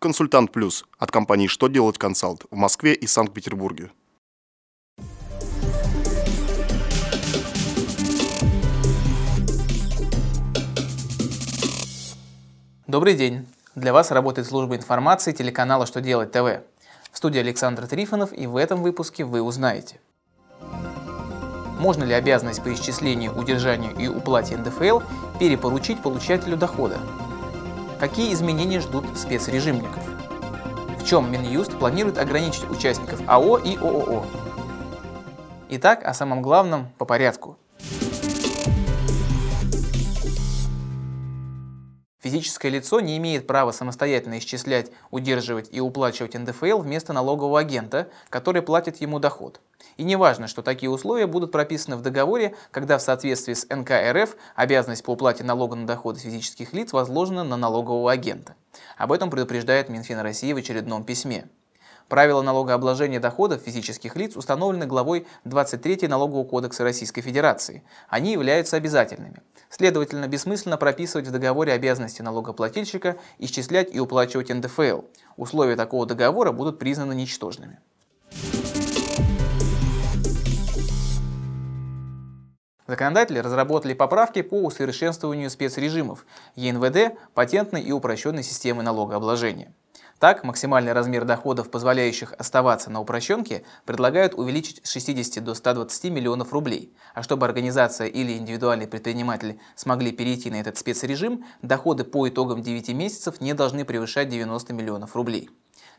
«Консультант Плюс» от компании «Что делать консалт» в Москве и Санкт-Петербурге. Добрый день! Для вас работает служба информации телеканала «Что делать ТВ». В студии Александр Трифонов, и в этом выпуске вы узнаете: можно ли обязанность по исчислению, удержанию и уплате НДФЛ перепоручить получателю дохода? Какие изменения ждут спецрежимников? В чем Минюст планирует ограничить участников АО и ООО? Итак, о самом главном по порядку. Физическое лицо не имеет права самостоятельно исчислять, удерживать и уплачивать НДФЛ вместо налогового агента, который платит ему доход. И не важно, что такие условия будут прописаны в договоре, когда в соответствии с НК РФ обязанность по уплате налога на доходы физических лиц возложена на налогового агента. Об этом предупреждает Минфин России в очередном письме. Правила налогообложения доходов физических лиц установлены главой 23 Налогового кодекса Российской Федерации. Они являются обязательными. Следовательно, бессмысленно прописывать в договоре обязанности налогоплательщика исчислять и уплачивать НДФЛ. Условия такого договора будут признаны ничтожными. Законодатели разработали поправки по усовершенствованию спецрежимов ЕНВД, патентной и упрощенной системы налогообложения. Так, максимальный размер доходов, позволяющих оставаться на упрощенке, предлагают увеличить с 60 до 120 миллионов рублей. А чтобы организация или индивидуальный предприниматель смогли перейти на этот спецрежим, доходы по итогам 9 месяцев не должны превышать 90 миллионов рублей.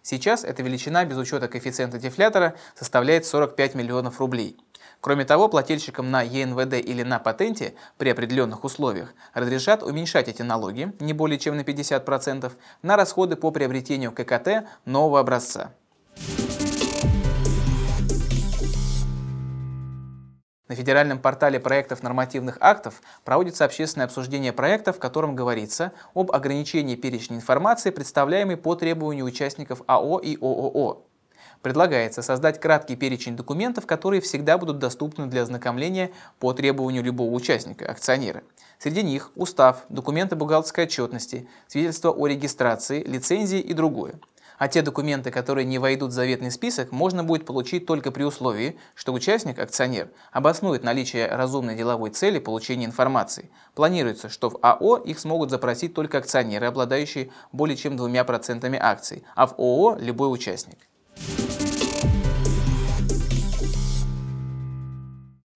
Сейчас эта величина без учета коэффициента дефлятора составляет 45 миллионов рублей. Кроме того, плательщикам на ЕНВД или на патенте при определенных условиях разрешат уменьшать эти налоги не более чем на 50% на расходы по приобретению ККТ нового образца. На федеральном портале проектов нормативных актов проводится общественное обсуждение проекта, в котором говорится об ограничении перечня информации, представляемой по требованию участников АО и ООО. Предлагается создать краткий перечень документов, которые всегда будут доступны для ознакомления по требованию любого участника, акционера. Среди них устав, документы бухгалтерской отчетности, свидетельство о регистрации, лицензии и другое. А те документы, которые не войдут в заветный список, можно будет получить только при условии, что участник, акционер, обоснует наличие разумной деловой цели получения информации. Планируется, что в АО их смогут запросить только акционеры, обладающие более чем 2% акций, а в ООО – любой участник.